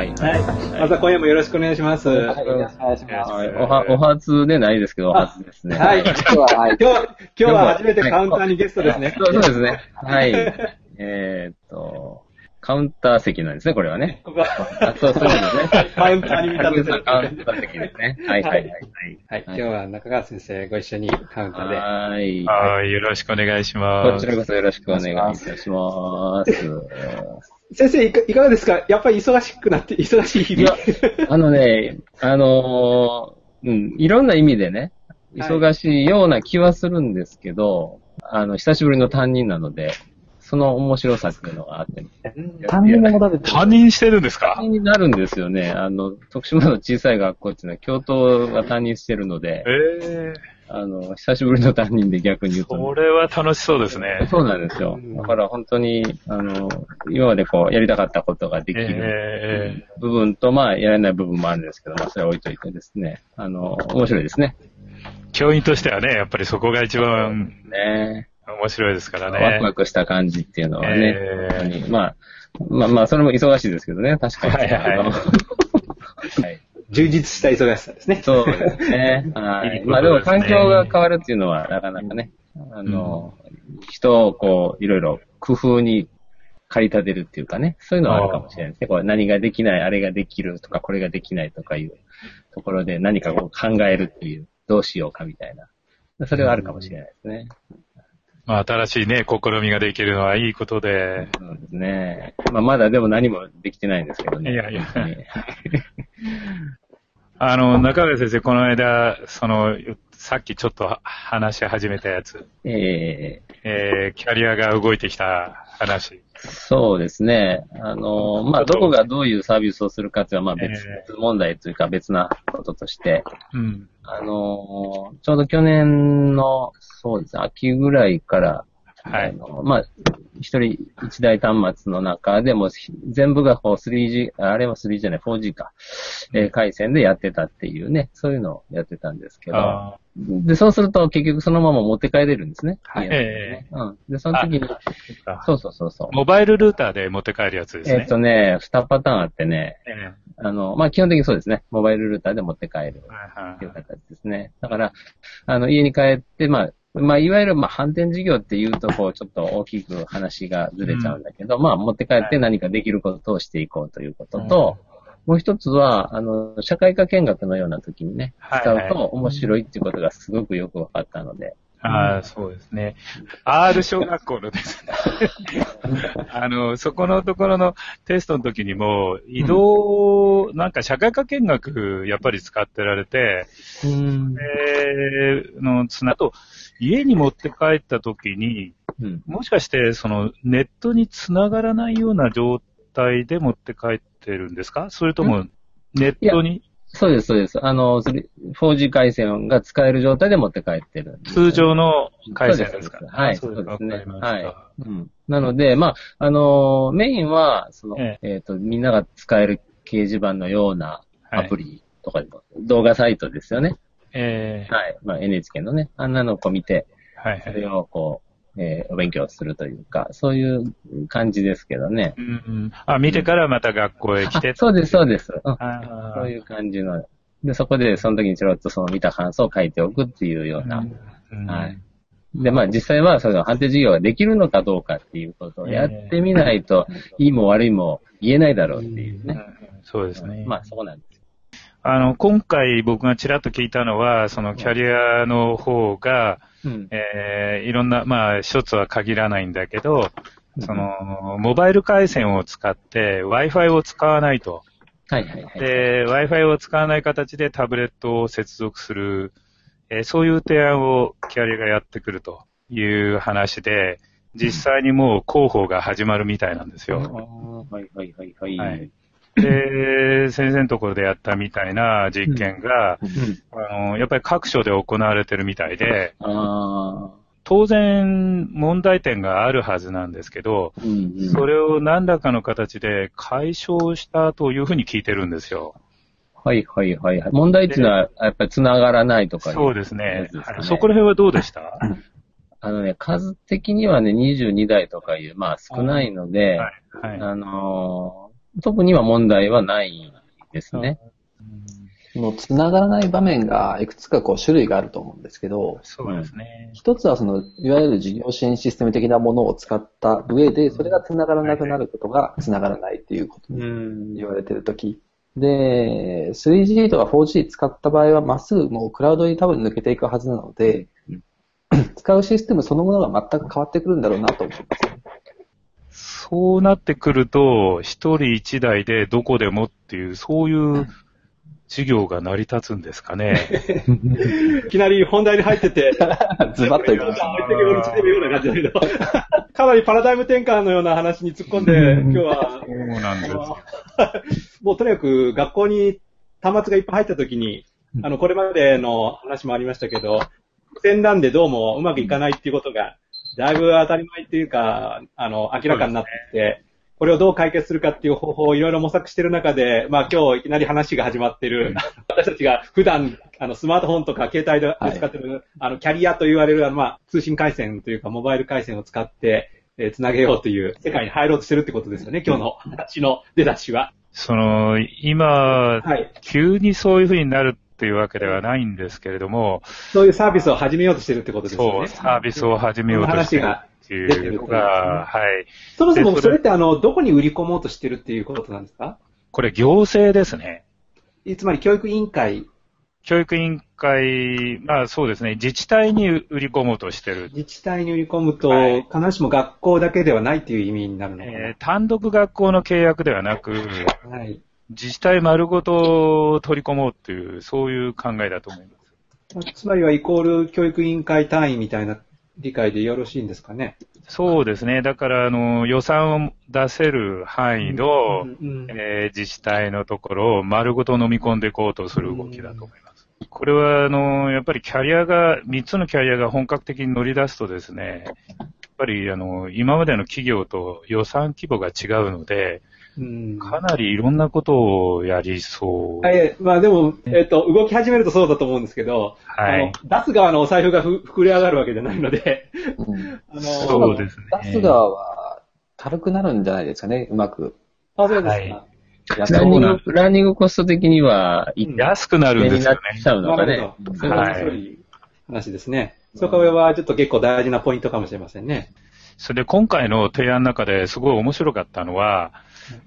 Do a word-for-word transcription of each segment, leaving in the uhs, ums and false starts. はいはい。また今夜もよろしくお願いします。はい、よろしくお願いします。はい、おは、お初でないですけど、お初ですね。はい。今日は、はい、今日、今日は初めてカウンターにゲストですね。そうですね。はい。えーっと、カウンター席なんですね、これはね。ここは。そう、そうですね。カウンターに見た目で。カウンター席ですね。はいはいはい。はい、今日は中川先生ご一緒にカウンターで。はい。はい、よろしくお願いします。こちらこそよろしくお願いいたします。先生い か, いかがですか。やっぱり忙しくなって忙しい日々。あのね、あのー、うん、いろんな意味でね、忙しいような気はするんですけど、はい、あの久しぶりの担任なので、その面白さっていうのがあって。担任もだめ。担任してるんですか。担任になるんですよね。あの徳島の小さい学校っていうのは教頭が担任してるので。えーあの、久しぶりの担任で逆に言うと。これは楽しそうですね。そうなんですよ。だから本当に、あの、今までこう、やりたかったことができる部分と、えー、まあ、やれない部分もあるんですけど、まあ、それは置いといてですね。あの、面白いですね。教員としてはね、やっぱりそこが一番、ね、面白いですからね。ワクワクした感じっていうのはね。えー、にまあ、まあまあ、それも忙しいですけどね、確かに。はいはい、はい。充実した忙しさですね。そうですね。はい。いいことですね。まあでも環境が変わるっていうのはなかなかね、あの、うん、人をこう、いろいろ工夫に駆り立てるっていうかね、そういうのはあるかもしれないですね。こう何ができない、あれができるとか、これができないとかいうところで何かこう考えるっていう、どうしようかみたいな。それはあるかもしれないですね。まあ新しいね、試みができるのはいいことで。そうですね。まあまだでも何もできてないんですけどね。いやいや。あの、中川先生、この間、その、さっきちょっと話し始めたやつ。えー、えー、キャリアが動いてきた話。そうですね。あの、まあ、どこがどういうサービスをするかっていうのは、まあ、別問題というか別なこととして、えーうん、あの、ちょうど去年の、そうですね、秋ぐらいから、はい。あのまあ、一人一台端末の中でも全部がこう スリージー、あれは スリージー じゃない、フォージー か、えー、回線でやってたっていうね、そういうのをやってたんですけど、で、そうすると結局そのまま持って帰れるんですね。はい。ええー。うん。で、その時に、そうそうそうそう。モバイルルーターで持って帰るやつですね。えっとね、にパターンあってね、えー、あの、まあ、基本的にそうですね、モバイルルーターで持って帰るっていう形ですね。だから、あの、家に帰って、まあ、まあ、いわゆる、まあ、反転事業っていうと、こう、ちょっと大きく話がずれちゃうんだけど、うん、まあ、持って帰って何かできることをしていこうということと、うん、もう一つは、あの、社会科見学のような時にね、使うと面白いっていうことがすごくよく分かったので。うん、ああ、そうですね。R 小学校のですね。あの、そこのところのテストの時にも、移動、うん、なんか社会科見学、やっぱり使ってられて、うん、えー、の、つなと、家に持って帰った時に、うん、もしかしてそのネットに繋がらないような状態で持って帰ってるんですか？それともネットに？そうですそうです。あの フォージー 回線が使える状態で持って帰ってるんです、ね。通常の回線ですから。はい、そうですね。はい。うん。なのでまああのメインはそのえっ、えー、とみんなが使える掲示板のようなアプリとか、はい、動画サイトですよね。えー、はい。まあ、エヌエイチケー のね、あんなのをこう見て、はいはい、それをこう、えー、お勉強するというか、そういう感じですけどね。うんうん、あ、見てからまた学校へ来て。そうです、そうです、うん。そういう感じの。で、そこでその時にちょろっとその見た感想を書いておくっていうような。うんうん、はい。で、まあ実際はその判定事業ができるのかどうかっていうことをやってみないと、いいも悪いも言えないだろうっていうね。うんうん、そうですね。まあそうなんです。あの、今回僕がちらっと聞いたのは、そのキャリアの方が、うん、えー、いろんな、まあ、一つは限らないんだけど、その、モバイル回線を使って、Wi-Fi を使わないと。はいはいはい。で、Wi-Fi を使わない形でタブレットを接続する、えー、そういう提案をキャリアがやってくるという話で、実際にもう広報が始まるみたいなんですよ。はいはいはいはい。はいで、先生のところでやったみたいな実験が、うんうん、あのやっぱり各所で行われてるみたいで、あ当然問題点があるはずなんですけど、うんうん、それを何らかの形で解消したというふうに聞いてるんですよ。はいはいはい。問題っていうのはやっぱり繋がらないとかいう、ね。そうですね。そこら辺はどうでした？あのね、数的にはね、にじゅうにだいとかいう、まあ少ないので、はいはい、あのー特には問題はないですね。うん、の繋がらない場面がいくつかこう種類があると思うんですけど、そうですね。一つはそのいわゆる事業支援システム的なものを使った上で、それが繋がらなくなることが繋がらないっていうことに言われているとき。で、スリージー とか フォージー 使った場合はまっすぐもうクラウドに多分抜けていくはずなので、うん、使うシステムそのものが全く変わってくるんだろうなと思います。そうなってくると、一人一台でどこでもっていう、そういう事業が成り立つんですかね。いきなり本題に入ってて、ズバッといきました。かなりパラダイム転換のような話に突っ込んで、今日は、そうなんですもうとにかく学校に端末がいっぱい入った時に、あの、これまでの話もありましたけど、先端でどうもうまくいかないっていうことが、だいぶ当たり前っていうか、あの、明らかになってきて、これをどう解決するかっていう方法をいろいろ模索している中で、まあ今日いきなり話が始まってる、私たちが普段あのスマートフォンとか携帯で使ってる、はい、あのキャリアと言われるまあ通信回線というかモバイル回線を使ってつなげようという世界に入ろうとしてるってことですよね、今日の話の出だしは。その、今、はい、急にそういうふうになるっていうわけではないんですけれども。そういうサービスを始めようとしてるってことですよね。そう、サービスを始めようとしてる。いうのが、はい。そもそもそれってあの、どこに売り込もうとしてるっていうことなんですか？これ行政ですね。つまり教育委員会。教育委員会、まあそうですね、自治体に売り込もうとしてる。自治体に売り込むと、はい、必ずしも学校だけではないという意味になるのかな、えー、単独学校の契約ではなく、はい、自治体丸ごと取り込もうという、そういう考えだと思います。つまりはイコール教育委員会単位みたいな理解でよろしいんですかね。そうですね。だから、あの、予算を出せる範囲の、うんうんうんえー、自治体のところを丸ごと飲み込んでいこうとする動きだと思います。うん、これは、あの、やっぱりキャリアが、みっつのキャリアが本格的に乗り出すとですね、やっぱり、あの、今までの企業と予算規模が違うので、うん、かなりいろんなことをやりそう。はい、まあでも、えっと、動き始めるとそうだと思うんですけど、はい、あの出す側のお財布がふ膨れ上がるわけじゃないので、うん、あのそうですね。出す側は軽くなるんじゃないですかね、うまく。あ、そうですか。ランニング、ランニングコスト的には、安くなるんですよね。なっちゃうのかね。そういう話ですね。そこはちょっと結構大事なポイントかもしれませんね。それで今回の提案の中ですごい面白かったのは、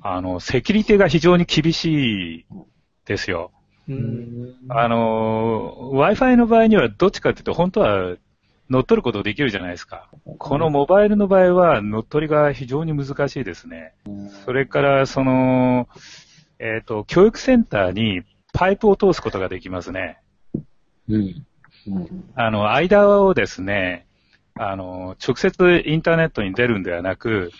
あの、セキュリティが非常に厳しいですよ。うんあの、Wi-Fi の場合にはどっちかっていうと本当は乗っ取ることできるじゃないですか。このモバイルの場合は乗っ取りが非常に難しいですね。それから、その、えっと、教育センターにパイプを通すことができますね。うん。あの、間をですね、あの、直接インターネットに出るんではなく、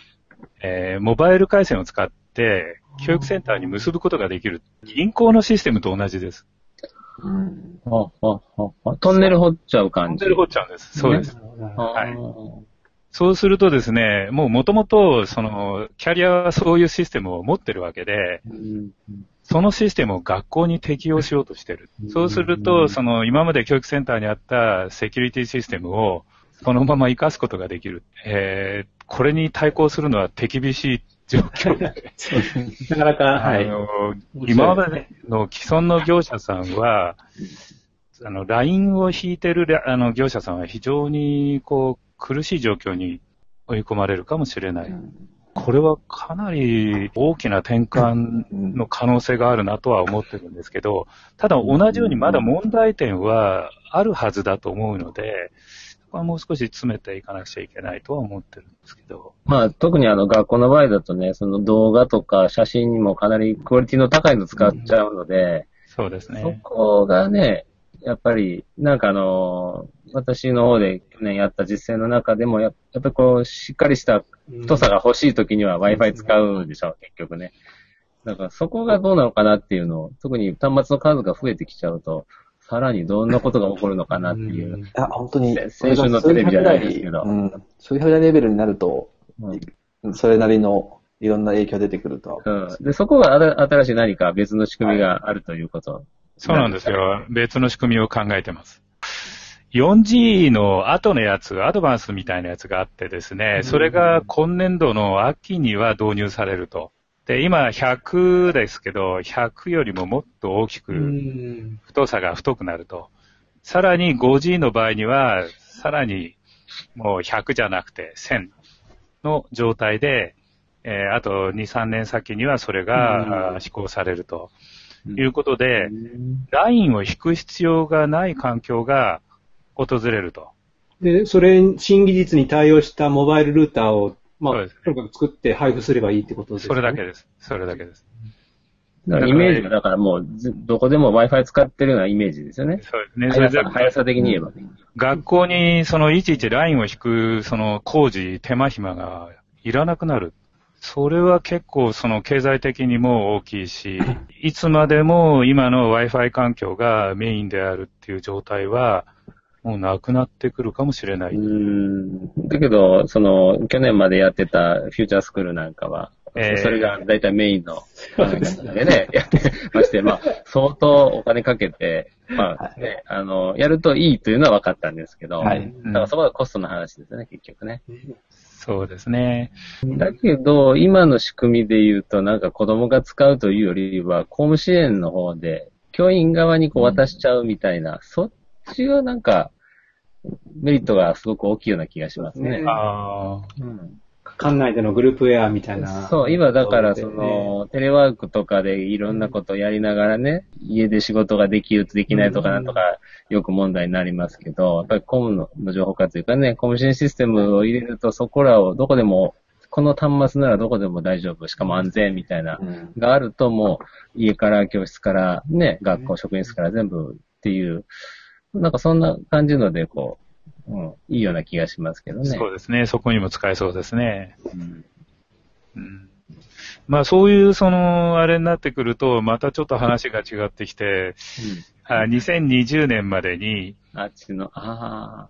えー、モバイル回線を使って教育センターに結ぶことができる。銀行のシステムと同じです。うん、あああトンネル掘っちゃう感じ。トンネル掘っちゃうんです。そうです。ねはい、そうするとですね、もう元々そのキャリアはそういうシステムを持ってるわけで、うん、そのシステムを学校に適用しようとしてる。うん、そうするとその今まで教育センターにあったセキュリティシステムをそのまま活かすことができる。えーこれに対抗するのは手厳しい状況でなかなか、はい、あの今までの既存の業者さんはあのラインを引いてるあの業者さんは非常にこう苦しい状況に追い込まれるかもしれない、うん、これはかなり大きな転換の可能性があるなとは思ってるんですけど、ただ同じようにまだ問題点はあるはずだと思うのでもう少し詰めていかなくちゃいけないとは思ってるんですけど。まあ特にあの学校の場合だとね、その動画とか写真にもかなりクオリティの高いの使っちゃうので、うん、そうですね。そこがね、やっぱりなんかあの私の方で去年やった実践の中でもやっぱりこうしっかりした太さが欲しいときには Wi-Fi 使うんでしょ、うん、結局ね。だからそこがどうなのかなっていうのを、特に端末の数が増えてきちゃうと。さらにどんなことが起こるのかなっていう。うん、あ、本当に。先週のテレビじゃないですけど。うん。そういうレベルになると、うん、それなりのいろんな影響出てくると。うん。で、そこが新しい何か別の仕組みがあるということ、はい。そうなんですよ。別の仕組みを考えてます。よんジー の後のやつ、アドバンスみたいなやつがあってですね、それが今年度の秋には導入されると。で、今ひゃくですけど、ひゃくよりももっと大きく太さが太くなると。さらに ごジー の場合には、さらにもうひゃくじゃなくてせんの状態で、えー、あとに、さんねん先にはそれが施行されるということで、ラインを引く必要がない環境が訪れると。で、それ、新技術に対応したモバイルルーターをまあ、とにかく作って配布すればいいってことですね。それだけです。それだけです。だからイメージが、だからもう、どこでも Wi-Fi 使ってるようなイメージですよね。そうですね。速さ、速さ的に言えばね。学校に、その、いちいちラインを引く、その、工事、手間暇がいらなくなる。それは結構、その、経済的にも大きいし、いつまでも今の Wi-Fi 環境がメインであるっていう状態は、もうなくなってくるかもしれない。うーん。だけど、その、去年までやってたフューチャースクールなんかは、えー、それが大体メインの、でね、やってまして、まあ、相当お金かけて、まあ、ね、はい、あの、やるといいというのは分かったんですけど、はい、だからそこはコストの話ですね、結局ね。そうですね。だけど、今の仕組みで言うと、なんか子供が使うというよりは、公務支援の方で、教員側にこう渡しちゃうみたいな、うん、そっちはなんか、メリットがすごく大きいような気がしますね。ああ、うん。館内でのグループウェアみたいな。そう、今だからその、テレワークとかでいろんなことをやりながらね、うん、家で仕事ができるとできないとかなんとかよく問題になりますけど、やっぱりコムの情報化というかね、コム支援システムを入れるとそこらをどこでも、この端末ならどこでも大丈夫、しかも安全みたいな、うん、があるともう家から教室からね、学校、職員室から全部っていう、なんかそんな感じので、こう、うん、いいような気がしますけどね。そうですね。そこにも使えそうですね。うんうん、まあそういう、その、あれになってくると、またちょっと話が違ってきて、うん、あにせんにじゅうねんまでに、あっちの、ああ、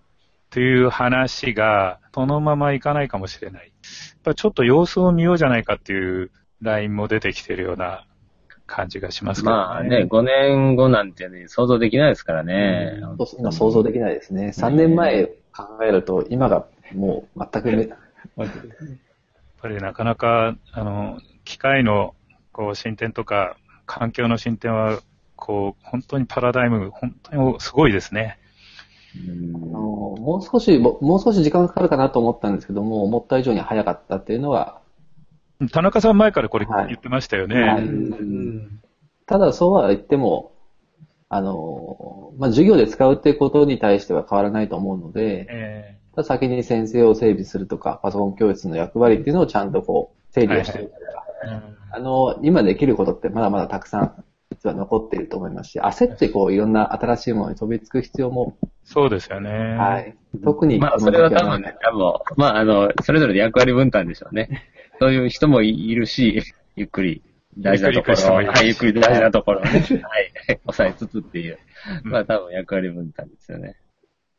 という話が、そのままいかないかもしれない。やっぱちょっと様子を見ようじゃないかっていうラインも出てきてるような感じがしますけどね。まあね、ごねんごなんてね、想像できないですからね。うん、そうそう、想像できないですね。さんねんまえ考えると、今がもう全くめ、やっぱりなかなか、あの、機械のこう進展とか、環境の進展は、こう、本当にパラダイム、本当にすごいですね。うん、あのもう少し、もう少し時間がかかるかなと思ったんですけども、思った以上に早かったっていうのは、田中さん前からこれ言ってましたよね。はいはい、うん、ただそうは言っても、あの、まあ、授業で使うってことに対しては変わらないと思うので、えー、ただ先に先生を整備するとか、パソコン教室の役割っていうのをちゃんとこう、整理をしてるとか、はいはい、あの、今できることってまだまだたくさん実は残っていると思いますし、焦ってこう、いろんな新しいものに飛びつく必要も、そうですよね。はい。特に、まあ、それは多分ね、多分、まあ、あの、それぞれ役割分担でしょうね。そういう人もいるし、ゆっくり大事なところ、はい、ゆっくり大事なところをね、はい、抑えつつっていう、まあ多分役割分担ですよね。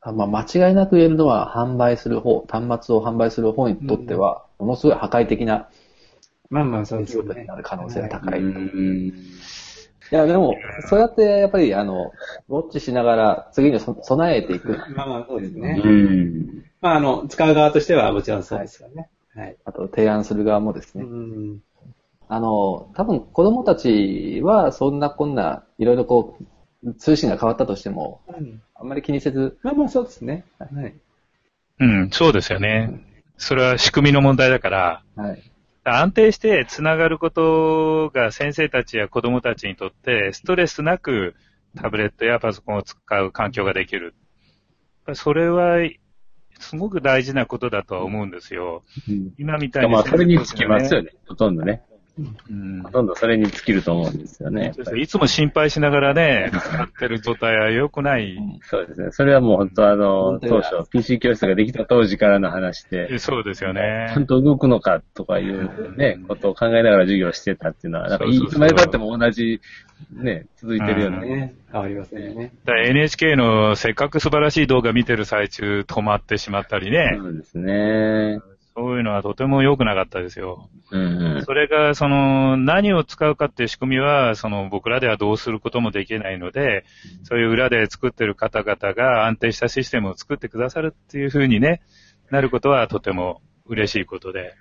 まあ間違いなく言えるのは、販売する方、端末を販売する方にとっては、ものすごい破壊的な、まあまあそうですね。になる可能性が高い。うん。いや、でも、そうやってやっぱり、あの、ウォッチしながら次に備えていく。まあまあそうですね。うん。まああの、使う側としてはもちろんそうですよね。はい、あと提案する側もですね。うん、あの多分子どもたちはそんなこんないろいろこう通信が変わったとしても、うん、あんまり気にせず、まあまあそうですね。はい。うん、そうですよね。うん、それは仕組みの問題だから、はい、安定してつながることが先生たちや子どもたちにとってストレスなくタブレットやパソコンを使う環境ができる。それはすごく大事なことだとは思うんですよ。うん、今みたいに、ね。まあ、それに尽きますよね。ほとんどね。うん、ほとんどそれに尽きると思うんですよね。いつも心配しながらね、使ってる状態は良くない。そうですね。それはもう本当あの、当初、ピーシー 教室ができた当時からの話で。そうですよね。ちゃんと動くのかとかいうね、うん、ことを考えながら授業してたっていうのは、なんかいつまで経っても同じ、ね、続いてるようなね。変わりますね。エヌエイチケー のせっかく素晴らしい動画見てる最中止まってしまったりね。そうですね。そういうのはとても良くなかったですよ。うんうん、それが、その、何を使うかっていう仕組みは、その、僕らではどうすることもできないので、そういう裏で作ってる方々が安定したシステムを作ってくださるっていうふうにね、なることはとても嬉しいことで。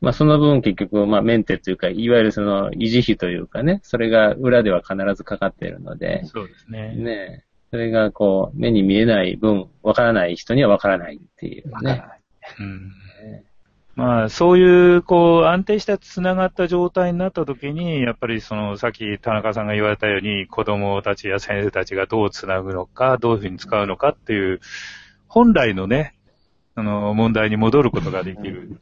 まあその分結局、まあメンテというか、いわゆるその維持費というかね、それが裏では必ずかかっているので。そうですね。ね。それがこう、目に見えない分、わからない人にはわからないっていうね。わからない。うん。まあそういう、こう、安定した繋がった状態になった時に、やっぱりその、さっき田中さんが言われたように、子供たちや先生たちがどう繋ぐのか、どういうふうに使うのかっていう、本来のね、あの、問題に戻ることができる。うん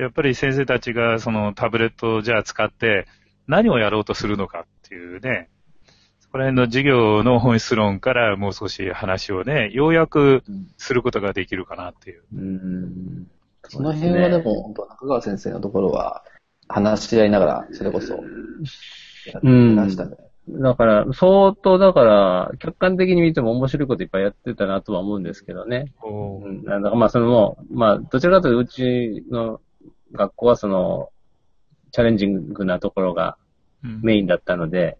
やっぱり先生たちがそのタブレットをじゃあ使って何をやろうとするのかっていうね、そこら辺の授業の本質論からもう少し話をね、ようやくすることができるかなっていう。うんその辺はでも本当中川先生のところは話し合いながらそれこそやってましたね。だから相当だから客観的に見ても面白いこといっぱいやってたなとは思うんですけどね。うん。なんだかまあそれもまあどちらかというとうちの学校はその、チャレンジングなところがメインだったので、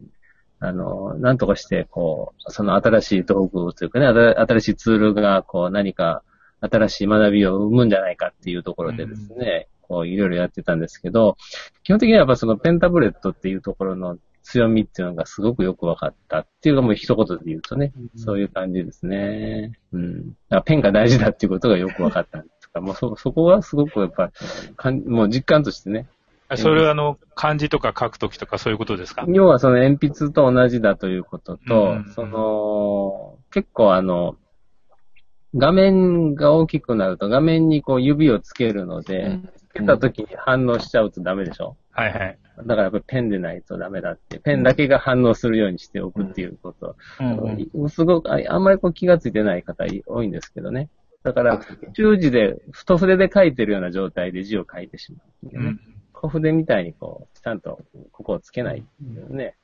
うん、あの、なんとかして、こう、その新しい道具というかね、新しいツールが、こう、何か新しい学びを生むんじゃないかっていうところでですね、うん、こう、いろいろやってたんですけど、基本的にはやっぱそのペンタブレットっていうところの強みっていうのがすごくよく分かったっていうかもう一言で言うとね、うん、そういう感じですね。うん。だからペンが大事だっていうことがよく分かった。もう そ, そこはすごくやっぱり、もう実感としてね。それはあの、漢字とか書くときとかそういうことですか？要はその鉛筆と同じだということと、うん、その、結構あの、画面が大きくなると画面にこう指をつけるので、つけたときに反応しちゃうとダメでしょ？うん、はいはい。だからやっぱりペンでないとダメだって、ペンだけが反応するようにしておくっていうこと。うんうん、すごく、あんまりこう気がついてない方多いんですけどね。だから、中字で、太筆で書いてるような状態で字を書いてしまう、ねうん。小筆みたいにこう、ちゃんとここをつけないっていうね。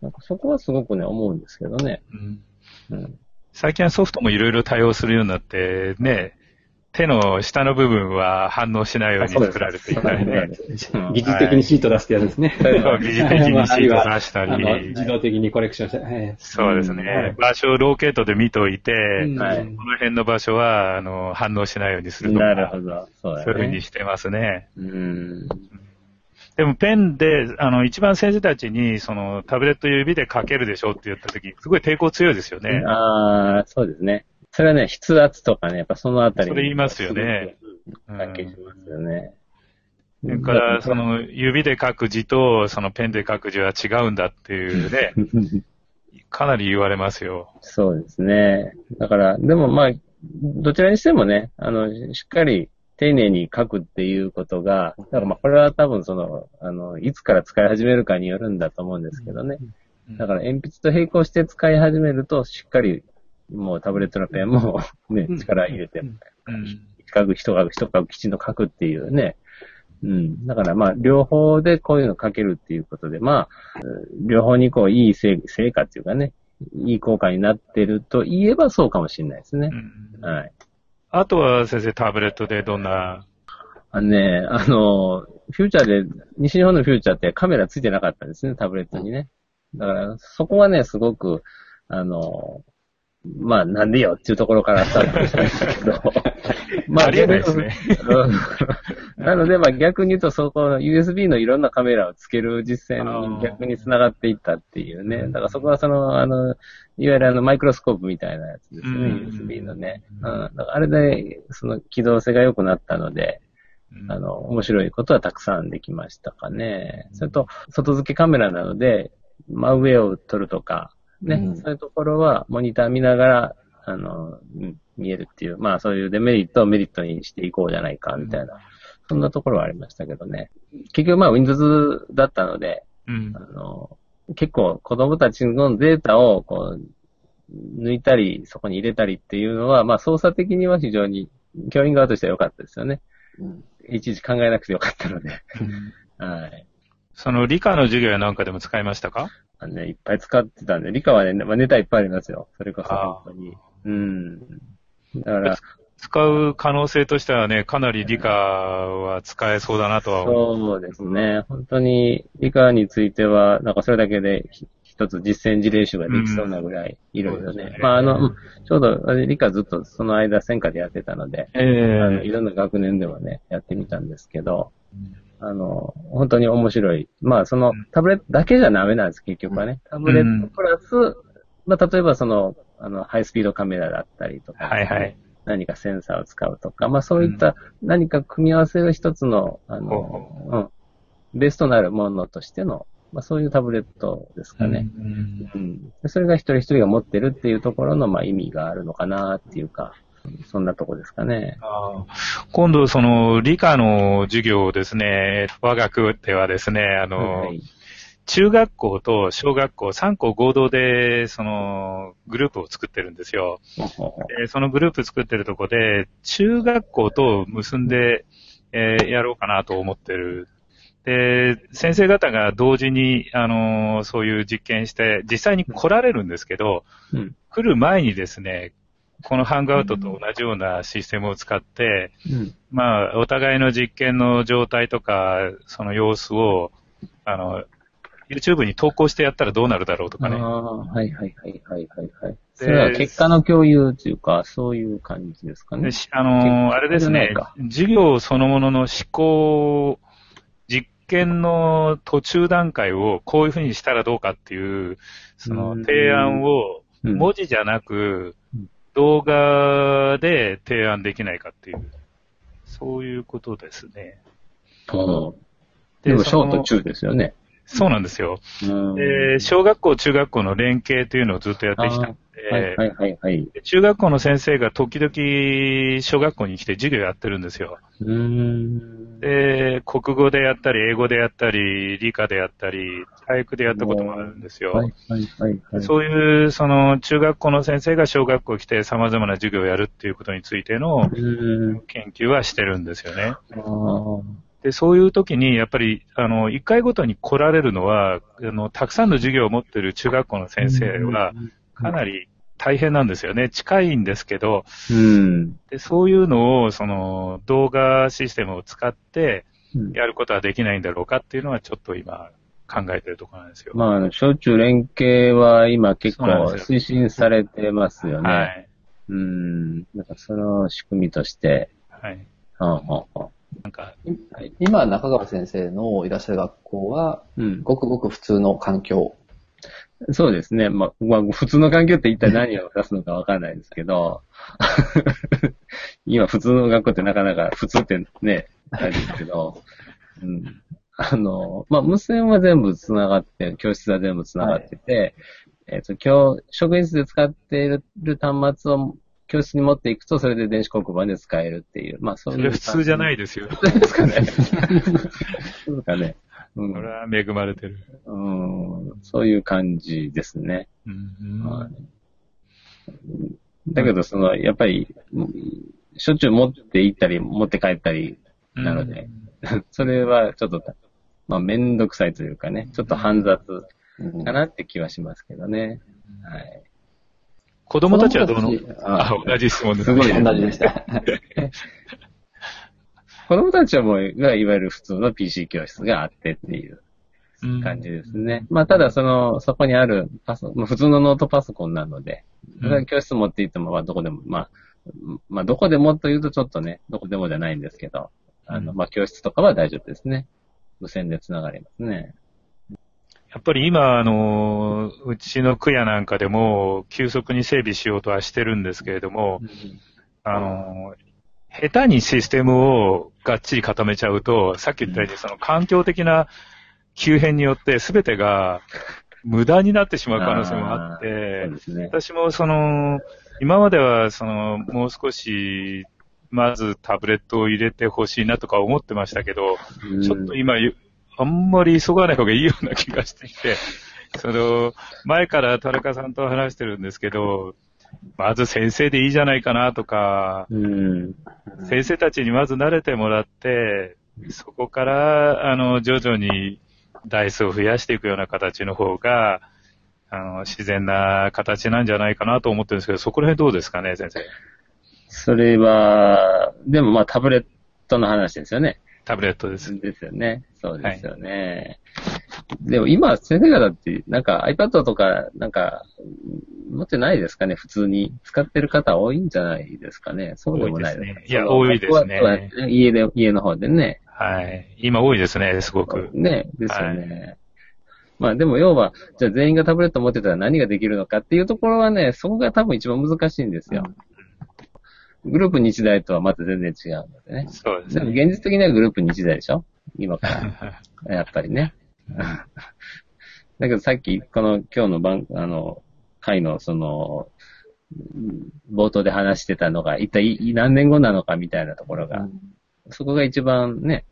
なんかそこはすごくね、思うんですけどね。うんうん、最近はソフトもいろいろ対応するようになって、ね、手の下の部分は反応しないように作られていたりね。疑似的にシート出すってやつですね。疑似的にシート出したり。自動的にコレクションしたり。そうですね、はい。場所をローケートで見といて、はい、この辺の場所はあの反応しないようにするとか。なるほど。そうだね、そういうふうにしてますね。うんでもペンで、あの、一番先生たちに、その、タブレット指で書けるでしょって言ったとき、すごい抵抗強いですよね。ああ、そうですね。それはね、筆圧とかね、やっぱそのあたり。それ言いますよね。関係しますよね。だから、その、指で書く字と、そのペンで書く字は違うんだっていうね、かなり言われますよ。そうですね。だから、でもまあ、どちらにしてもね、あの、しっかり丁寧に書くっていうことが、だからまあ、これは多分その、あの、いつから使い始めるかによるんだと思うんですけどね。だから、鉛筆と並行して使い始めると、しっかり、もうタブレットのペンもね、力入れて、書く、人書く、人書く、きちんと書くっていうね。うん。だからまあ、両方でこういうの書けるっていうことで、まあ、両方にこう、いい成果っていうかね、いい効果になってると言えばそうかもしれないですね。うん、はい。あとは先生、タブレットでどんなあのね、あの、フューチャーで、西日本のフューチャーってカメラついてなかったんですね、タブレットにね。だから、そこはね、すごく、あの、まあなんでよっていうところからスタートしたんですけど。まあ、ありえないですね。なのでまあ逆に言うとそこの ユーエスビー のいろんなカメラをつける実践に逆に繋がっていったっていうね。だからそこはその、あの、いわゆるあのマイクロスコープみたいなやつですね。ユーエスビー のね。うん。だからあれでその機動性が良くなったので、あの、面白いことはたくさんできましたかね。それと、外付けカメラなので、真上を撮るとか、ね、うん、そういうところはモニター見ながら、あの、見えるっていう、まあそういうデメリットをメリットにしていこうじゃないか、みたいな、うん、そんなところはありましたけどね。結局まあ Windows だったので、うん、あの結構子供たちのデータをこう抜いたり、そこに入れたりっていうのは、まあ操作的には非常に教員側としては良かったですよね。うん、いちいち考えなくて良かったので。はい。その理科の授業やなんかでも使いましたか？ね、いっぱい使ってたんで、理科はね、まあ、ネタいっぱいありますよ。それこそ本当に。うん。だから。使う可能性としてはね、かなり理科は使えそうだなとは思う。そうですね。本当に理科については、なんかそれだけで一つ実践事例集ができそうなぐらい、いろいろね。うん、まあ、あの、うん、ちょうど、理科ずっとその間、専科でやってたので、えーあの、いろんな学年ではね、やってみたんですけど、うん、あの、本当に面白い。まあ、その、タブレットだけじゃダメなんです、結局はね。タブレットプラス、うん、まあ、例えばその、あの、ハイスピードカメラだったりとか、はいはい。何かセンサーを使うとか、まあ、そういった何か組み合わせが一つの、うん、あの、うん、ベストなるものとしての、まあ、そういうタブレットですかね、うんうんうん。それが一人一人が持ってるっていうところの、まあ、意味があるのかなっていうか、そんなとこですかね。あ、今度、その、理科の授業をですね、我が区ではですね、あの、はい、中学校と小学校さんこ合同で、その、グループを作ってるんですよ。で、そのグループ作ってるとこで、中学校と結んで、えー、やろうかなと思ってる。で、先生方が同時に、あのー、そういう実験して、実際に来られるんですけど、うん、来る前にですね、このハングアウトと同じようなシステムを使って、うん、まあ、お互いの実験の状態とか、その様子を、あの、YouTube に投稿してやったらどうなるだろうとかね。ああ、はいはいはいはいはい、はい。それは結果の共有というか、そういう感じですかね。あのー、あれですね、授業そのものの思考、実験の途中段階をこういうふうにしたらどうかっていう、その提案を文字じゃなく動画で提案できないかっていう、そういうことですね。ああ。でも小と中ですよね。そうなんですよ、うんで。小学校、中学校の連携というのをずっとやってきたので、はいはいはい、中学校の先生が時々小学校に来て授業やってるんですよ。うんで、国語でやったり、英語でやったり、理科でやったり、体育でやったこともあるんですよ。はいはいはいはい、そういう、その、中学校の先生が小学校に来て様々な授業をやるっていうことについての研究はしてるんですよね。あで、そういう時に、やっぱり、あの、一回ごとに来られるのは、あの、たくさんの授業を持っている中学校の先生は、かなり大変なんですよね。近いんですけど、うん、でそういうのを、その、動画システムを使って、やることはできないんだろうかっていうのは、ちょっと今、考えてるところなんですよ。まあ、小中連携は今結構推進されてますよね。はい。うん。なんかその仕組みとして。はい。はあはあなんか今、中川先生のいらっしゃる学校は、ごくごく普通の環境、うん、そうですね、まあまあ、普通の環境って一体何を出すのかわからないですけど、今、普通の学校ってなかなか普通ってね、あるんですけど、うん、あの、まあ、無線は全部つながって、教室は全部つながってて、はい、えっと、今日、職員室で使っている端末を、教室に持っていくと、それで電子黒板で使えるっていう。まあ、そういう。それ普通じゃないですよ。普通ですかね。そうかね。うん。これは恵まれてる。うん。そういう感じですね。うん、はい。だけど、その、やっぱり、しょっちゅう持って行ったり、持って帰ったり、なので、うん、それはちょっと、まあ、めんどくさいというかね、ちょっと煩雑かなって気はしますけどね。うん、はい。子供たちはどうのあ同じ質問ですね。すごい同じでした。子供たちはもう、がいわゆる普通の ピーシー 教室があってっていう感じですね。うん、まあ、ただその、そこにあるパソ、まあ、普通のノートパソコンなので、うん、教室持って行っても、まあ、どこでも、まあ、まあ、どこでもというとちょっとね、どこでもじゃないんですけど、あの、まあ、教室とかは大丈夫ですね。無線で繋がりますね。やっぱり今、あの、うちの区やなんかでも、急速に整備しようとはしてるんですけれども、うん、あの、下手にシステムをがっちり固めちゃうと、さっき言ったように、その環境的な急変によって全てが無駄になってしまう可能性もあって、ね、私もその、今まではその、もう少し、まずタブレットを入れてほしいなとか思ってましたけど、うん、ちょっと今、あんまり急がない方がいいような気がしてきて、その、前から田中さんと話してるんですけど、まず先生でいいじゃないかなとか、うん、先生たちにまず慣れてもらって、そこから、あの、徐々に台数を増やしていくような形の方が、あの、自然な形なんじゃないかなと思ってるんですけど、そこら辺どうですかね、先生。それは、でもまあタブレットの話ですよね。タブレットです。ですよね。そうですよね。でも今、先生がだって、なんか iPad とか、なんか、持ってないですかね、普通に。使ってる方多いんじゃないですかね。そうでもないですか。多いですね。いや、多いですね。家で、家の方でね。はい。今多いですね、すごく。ね、ですよね。はい、まあでも要は、じゃあ全員がタブレット持ってたら何ができるのかっていうところはね、そこが多分一番難しいんですよ。グループ日大とはまた全然違うのでね。そうですね。でも現実的にはグループ日大でしょ今から。やっぱりね。だけどさっき、この今日の番、あの、会のその、冒頭で話してたのが、一体何年後なのかみたいなところが、うん、そこが一番ね、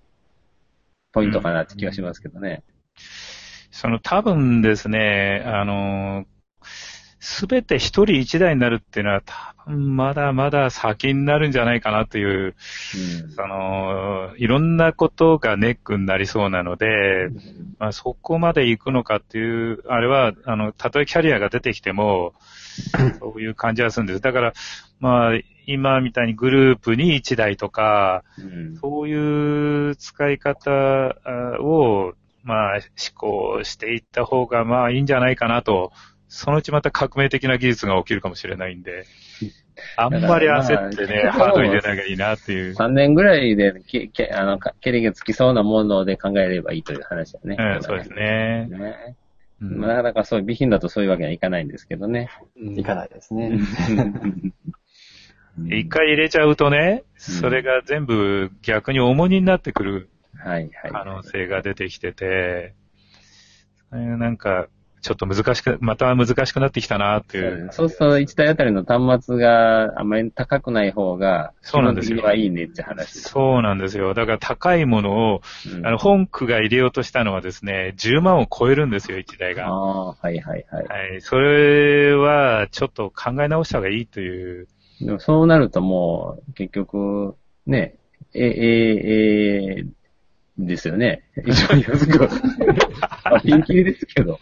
ポイントかなって気がしますけどね。うん、その多分ですね、あの、すべて一人一台になるっていうのは多分まだまだ先になるんじゃないかなという、うん、その、いろんなことがネックになりそうなので、うんまあ、そこまで行くのかっていう、あれは、あの、たとえキャリアが出てきても、そういう感じがするんです。だから、まあ、今みたいにグループに一台とか、うん、そういう使い方を、まあ、試行していった方が、まあ、いいんじゃないかなと。そのうちまた革命的な技術が起きるかもしれないんで、あんまり焦ってね、ハード入れなきゃいいなっていう。さんねんぐらいで、け、け、あの、ケリがつきそうなもので考えればいいという話だね。うん、そうですね。ねうん、なかなかそういう備品だとそういうわけにはいかないんですけどね。うん、いかないですね。一回入れちゃうとね、それが全部逆に重荷になってくる可能性が出てきてて、なんか、ちょっと難しく、また難しくなってきたなっていう。そうするといちだいあたりの端末があまり高くない方が、そうなんですよ。いいねって話。そうなんですよ。だから高いものを、うん、あの、本区が入れようとしたのはですね、じゅうまんを超えるんですよ、いちだいが。ああ、はいはいはい。はい。それは、ちょっと考え直した方がいいという。でもそうなるともう、結局、ね、え、え、え、ですよね。非常に安く。ピンキリですけど。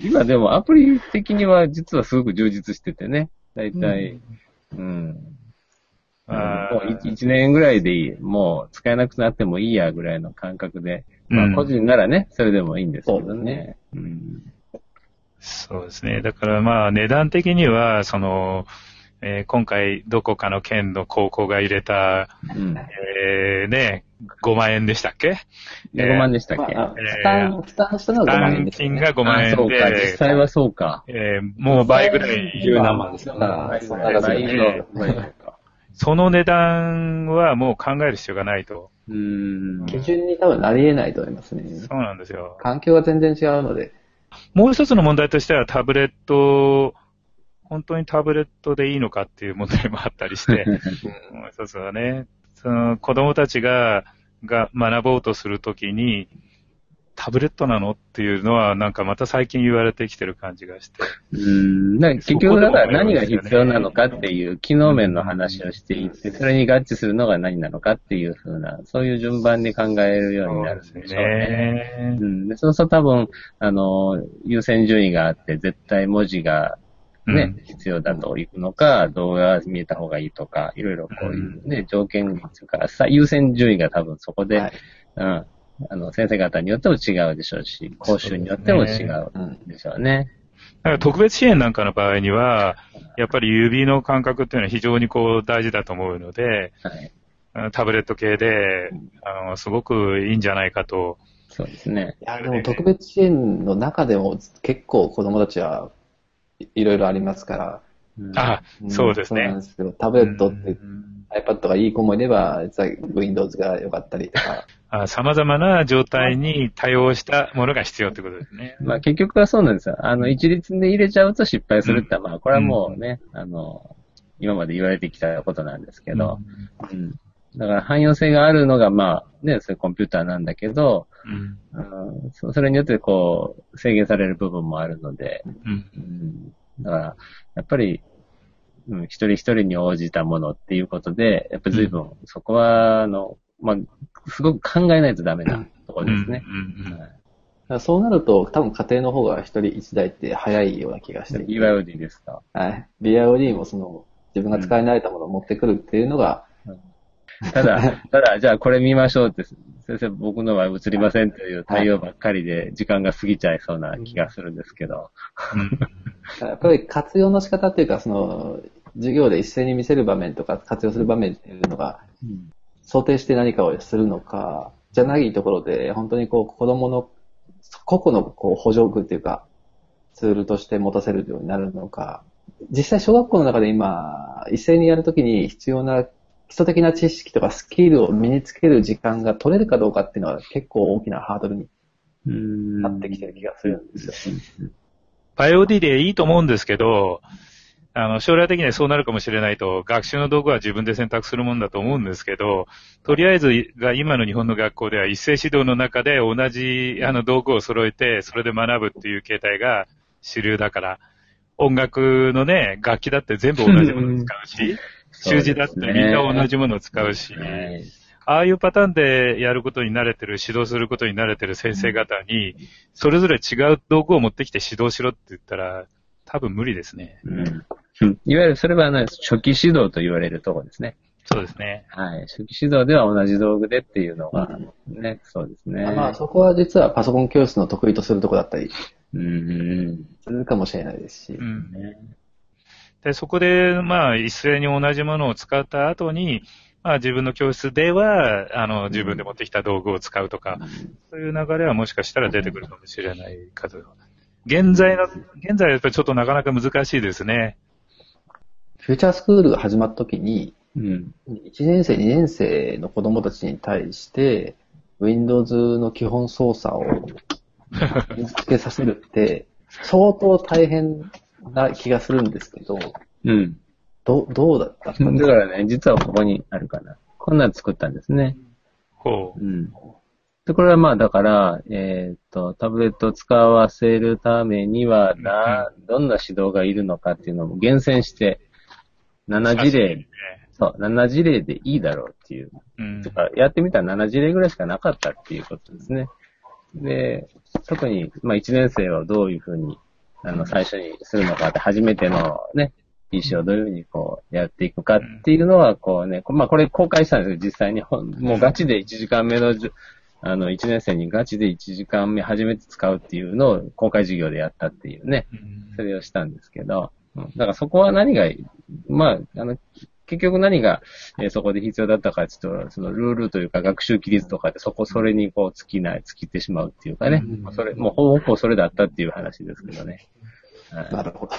今でもアプリ的には実はすごく充実しててね。大体、うん。うんあもう 1, いちねんぐらいでいい。もう使えなくなってもいいやぐらいの感覚で。まあ個人ならね、うん、それでもいいんですけどね。うん、そうですね。だからまあ値段的には、その、えー、今回、どこかの県の高校が入れた、うんえー、ね、ごまんえんでしたっけ ?ごまんでしたっけ、えーまあ、負担、負担したのがごまんえんでしたっけ、ね、負担金がごまん円で。ああそうか、実際はそうか。えー、もう倍ぐらい。じゅうなんまんですよね。その値段はもう考える必要がないと。うーん基準に多分なり得ないと思いますね。そうなんですよ。環境が全然違うので。もう一つの問題としてはタブレット、本当にタブレットでいいのかっていう問題もあったりして、もう一つはね、その子供たちが、が学ぼうとするときに、タブレットなのっていうのは、なんかまた最近言われてきてる感じがして。うーんなんか結局だから何が必要なのかっていう機能面の話をしていって、それに合致するのが何なのかっていう風な、そういう順番で考えるようになるんでしょうね。うん、でそうすると多分、あの、優先順位があって、絶対文字が、ね、必要だというのか、うん、動画が見えた方がいいとか、いろいろこういうね、うん、条件というか、優先順位が多分そこで、はい、うん、あの、先生方によっても違うでしょうし、講習によっても違うでしょうね。だから特別支援なんかの場合には、やっぱり指の感覚っていうのは非常にこう大事だと思うので、はい、タブレット系で、あの、すごくいいんじゃないかと。そうですね。いや、でも特別支援の中でも結構子供たちは、いろいろありますから。あ、うん、そうですね。そうなんですけど、タブレットって、うん、iPad がいい子もいれば、実は Windows が良かったりとか。あ、様々な状態に対応したものが必要ってことですね。まあ結局はそうなんですよ。あの、一律で入れちゃうと失敗するって、うん、まあこれはもうね、うん、あの、今まで言われてきたことなんですけど、うんうん、だから汎用性があるのがまあ、ね、そういうコンピューターなんだけど、うんうん、それによってこう制限される部分もあるので、うんうん、だからやっぱり、うん、一人一人に応じたものっていうことでやっぱり随分そこはあの、まあ、すごく考えないとダメなところですね、うんうんうん、だからそうなると多分家庭の方が一人一台って早いような気がして ビーアイオーディー ですか、はい、ビーアイオーディー もその自分が使い慣れたものを持ってくるっていうのが、うんただ、ただ、じゃあこれ見ましょうって、先生僕の場合映りませんという対応ばっかりで時間が過ぎちゃいそうな気がするんですけど、はい、やっぱり活用の仕方っていうか、その授業で一斉に見せる場面とか活用する場面っていうのが想定して何かをするのかじゃないところで、本当にこう子どもの個々のこう補助具っていうかツールとして持たせるようになるのか、実際小学校の中で今一斉にやるときに必要な基礎的な知識とかスキルを身につける時間が取れるかどうかっていうのは結構大きなハードルになってきてる気がするんですよ。バイオディー でいいと思うんですけど、あの将来的にはそうなるかもしれないと、学習の道具は自分で選択するもんだと思うんですけど、とりあえずが今の日本の学校では一斉指導の中で同じあの道具を揃えてそれで学ぶっていう形態が主流だから、音楽のね楽器だって全部同じものを使うし、習字だってみんな同じものを使うし、ね、ああいうパターンでやることに慣れてる、指導することに慣れてる先生方にそれぞれ違う道具を持ってきて指導しろって言ったら多分無理ですね、うんうん、いわゆるそれは、ね、初期指導と言われるところですね。そうですね。はい。初期指導では同じ道具でっていうのが、ね、うん、そうですね。まあそこは実はパソコン教室の得意とするところだったりするかもしれないですし。うんね、でそこで、まあ一斉に同じものを使った後に、まあ自分の教室では、あの自分で持ってきた道具を使うとか、うん、そういう流れはもしかしたら出てくるかもしれないかと。現在の、現在はやっぱりちょっとなかなか難しいですね。フューチャースクールが始まった時に、うん、いちねん生、にねん生の子供たちに対して、Windows の基本操作を身につけさせるって、相当大変な気がするんですけど、うん、ど, どうだったかだからね、実はここにあるかな。こんなの作ったんですね。ほう。うん。で、これはまあだから、えっと、タブレットを使わせるためにはな、うん、どんな指導がいるのかっていうのを厳選して、なな事例、ね、そう、なな事例でいいだろうっていう。うん、とかやってみたらなな事例ぐらいしかなかったっていうことですね。で、特に、まあいちねん生はどういうふうに、あの、最初にするのかって、初めてのね、ピーシー をどういうふうにこう、やっていくかっていうのは、こうね、まあこれ公開したんですけど、実際に、もうガチでいちじかんめの、あの、いちねん生にガチでいちじかんめ初めて使うっていうのを公開授業でやったっていうね、それをしたんですけど、だからそこは何が、まあ、あの、結局何が、えー、そこで必要だったか、ちょっと、そのルールというか学習規律とかでそこ、それにこう、尽きない、尽きてしまうっていうかね、うんうん、それ、もうほぼそれだったっていう話ですけどね。はい、なるほど。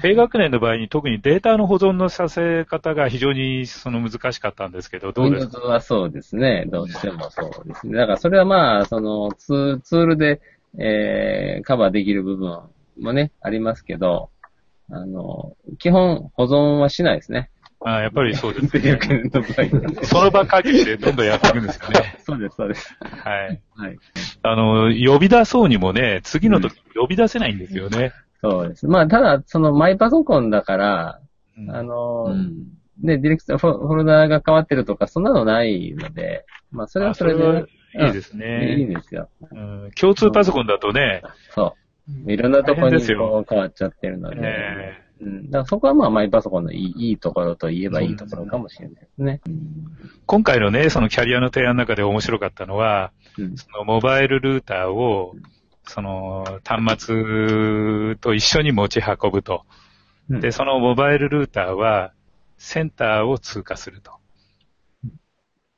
低学年の場合に特にデータの保存のさせ方が非常にその難しかったんですけど、どうですか？ Windows はそうですね。どうしてもそうですね。だからそれはまあ、そのツー、ツールで、えー、カバーできる部分もね、ありますけど、あの、基本保存はしないですね。ああ、やっぱりそうですね。その場限りでどんどんやっていくんですよね。そうです、そうです。はい。はい。あの、呼び出そうにもね、次の時呼び出せないんですよね。うん、そうです。まあ、ただ、そのマイパソコンだから、うん、あの、うん、ね、ディレクター、フォルダーが変わってるとか、そんなのないので、まあ、それはそれで。あ、それはいいですね。いいんですよ。うん。共通パソコンだとね、そう。いろんなところにこう変わっちゃってるので、えーうん、だからそこはまあマイパソコンのいい、いいところといえばいいところかもしれないですね。今回のね、そのキャリアの提案の中で面白かったのは、うん、そのモバイルルーターをその端末と一緒に持ち運ぶと、うん、でそのモバイルルーターはセンターを通過すると、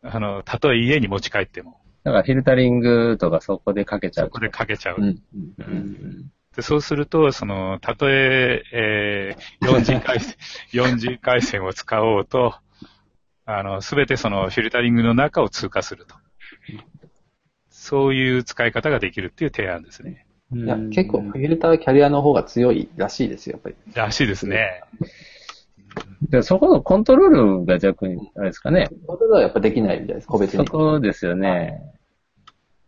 あのたとえ家に持ち帰っても。だからフィルタリングとかそこでかけちゃう。そこでかけちゃう。うんうん、でそうすると、その、たとえ、えー、よんじー 回線、よんじー 回線を使おうと、あの、すべてそのフィルタリングの中を通過すると。そういう使い方ができるっていう提案ですね。いや、結構フィルターキャリアの方が強いらしいですよ、やっぱり。らしいですね。でそこのコントロールが逆に、あれですかね。コントロールはやっぱできないみたいです、個別に。そこですよね。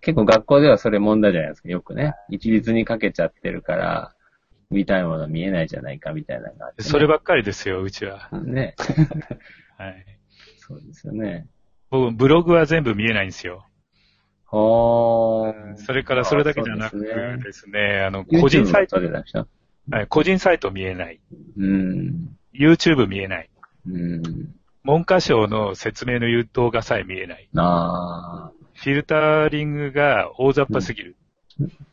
結構学校ではそれ問題じゃないですか、よくね。一律にかけちゃってるから、見たいもの見えないじゃないかみたいなのがあって、ね。そればっかりですよ、うちは。ね。はい。そうですよね。僕、ブログは全部見えないんですよ。はー。それからそれだけじゃなくてですね、あの、個人サイト。はい、個人サイト見えない。うん。YouTube 見えない。うん。文科省の説明の動画さえ見えない。ああ。フィルタリングが大雑把すぎる。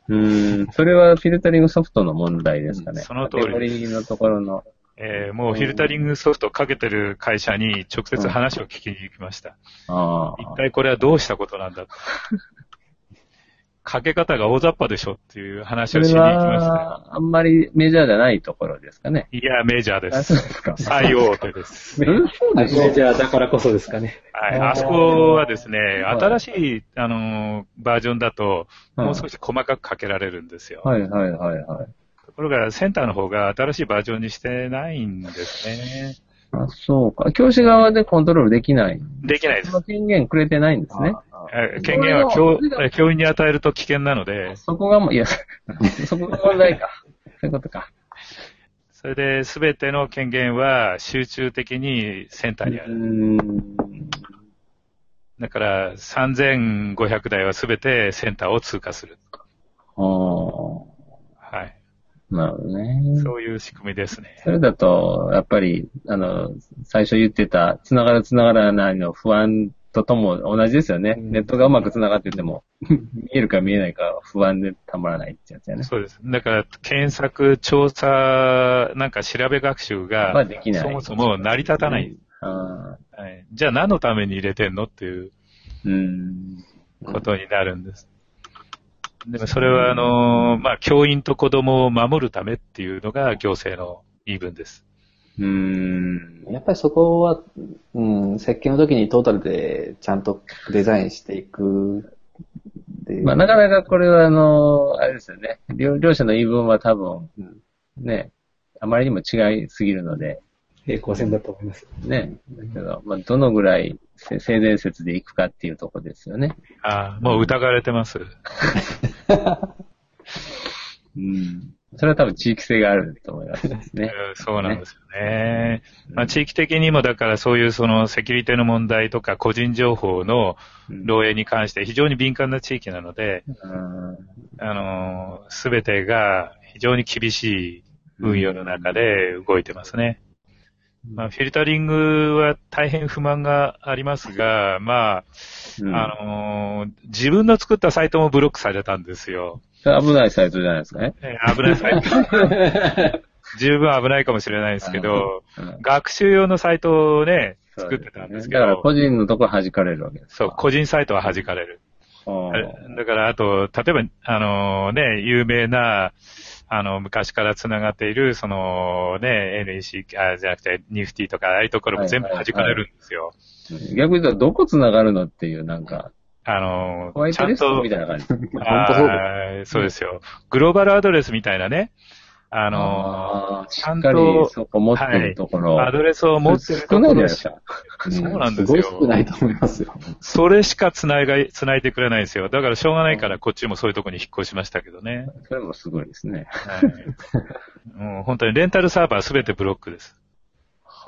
うん、うんそれはフィルタリングソフトの問題ですかね。うん、その通り。カテゴリーのところの。えー、もうフィルタリングソフトをかけてる会社に直接話を聞きに行きました。うん、あ一体これはどうしたことなんだかけ方が大雑把でしょっていう話をしに行きました、ね。あんまりメジャーじゃないところですかね。いや、メジャーです。そうですか。最大手です。メジャーだからこそですかね。はい。あそこはですね、新しい、あのー、バージョンだと、もう少し細かくかけられるんですよ。はいはいはいはい。ところが、センターの方が新しいバージョンにしてないんですね。あ、そうか。教師側でコントロールできない。できないです。その権限くれてないんですね。権限は 教, 教員に与えると危険なので。そこがも、いや、そこが問題か。そういうことか。それで、すべての権限は集中的にセンターにある。うんだから、さんぜんごひゃくだいはすべてセンターを通過する。あはい。なるほどね。そういう仕組みですね。それだと、やっぱり、あの、最初言ってた、つながるつながらないの不安ととも同じですよね。うん、ネットがうまくつながってても、見えるか見えないか不安でたまらないってやつやね。そうです。だから、検索、調査、なんか調べ学習が、できないそもそも成り立たない、うんはい。じゃあ何のために入れてんのっていう、ことになるんです。うんでもそれはあのまあ教員と子供を守るためっていうのが行政の言い分です。うーんやっぱりそこは、うん、設計の時にトータルでちゃんとデザインしていくっていう。まあなかなかこれはあのあれですよね。両者の言い分は多分ねあまりにも違いすぎるので平行線だと思います。ねだけどまあどのぐらい性善説でいくかっていうとこですよね。ああ、もう疑われてます。うん、それは多分地域性があると思いますね。そうなんですよね。うんまあ、地域的にもだからそういうそのセキュリティの問題とか個人情報の漏洩に関して非常に敏感な地域なので、うん、あのすべてが非常に厳しい運用の中で動いてますね。まあ、フィルタリングは大変不満がありますが、まあ、うん、あのー、自分の作ったサイトもブロックされたんですよ。危ないサイトじゃないですかね。えー、危ないサイト。十分危ないかもしれないですけど、うん、学習用のサイトをね、作ってたんですけど。ね、だから個人のところは弾かれるわけです。そう、個人サイトは弾かれる。だから、あと、例えば、あのー、ね、有名な、あの、昔から繋がっている、その、ね、エヌイーシー、あ、じゃなくて、ニフティとか、ああいうところも全部弾かれるんですよ。はいはいはい、逆に言うと、どこ繋がるのっていう、なんか、あの、ホワイトレスみたいな感じ。あそうですよ。グローバルアドレスみたいなね、あの、あちゃんと、しっかりそこ持ってるところ、はい、アドレスを持ってるところ。少ないじゃないですか。そうなんですよ。すごい少ないと思いますよ。それしか繋いが、繋いでくれないんですよ。だからしょうがないからこっちもそういうところに引っ越しましたけどね。それもすごいですね。はい、もう本当にレンタルサーバーすべてブロックです。は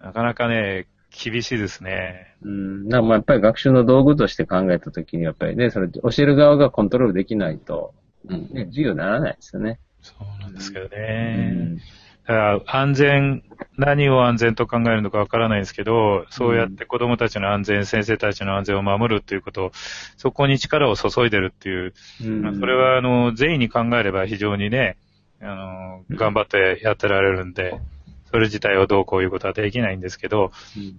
あ。なかなかね、厳しいですね。うん。なんかまあやっぱり学習の道具として考えたときにやっぱりね、それ教える側がコントロールできないと。うん、ね、授業にならないですよね。そうなんですけどね。うん、だから安全、何を安全と考えるのかわからないですけど、そうやって子供たちの安全、先生たちの安全を守るということを、そこに力を注いでるっていう、うん、それはあの善意に考えれば非常にね、あの頑張ってやってられるんで、それ自体をどうこういうことはできないんですけど、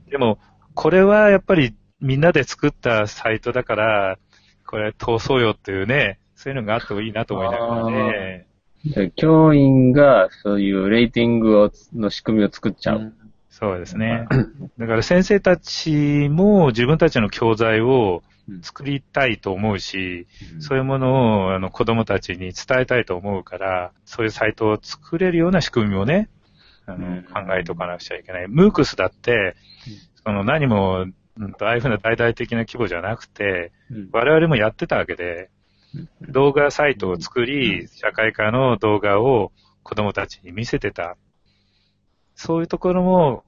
でもこれはやっぱりみんなで作ったサイトだから、これ通そうよっていうね、そういうのがあってもいいなと思いながらね。教員がそういうレーティングをの仕組みを作っちゃう、うん。そうですね。だから先生たちも自分たちの教材を作りたいと思うし、うん、そういうものをあの子供たちに伝えたいと思うから、そういうサイトを作れるような仕組みをね、あのうん、考えておかなくちゃいけない。ムークス だって、その何も、うん、ああいうふうな大々的な規模じゃなくて、うん、我々もやってたわけで、動画サイトを作り、社会科の動画を子供たちに見せてた。そういうところも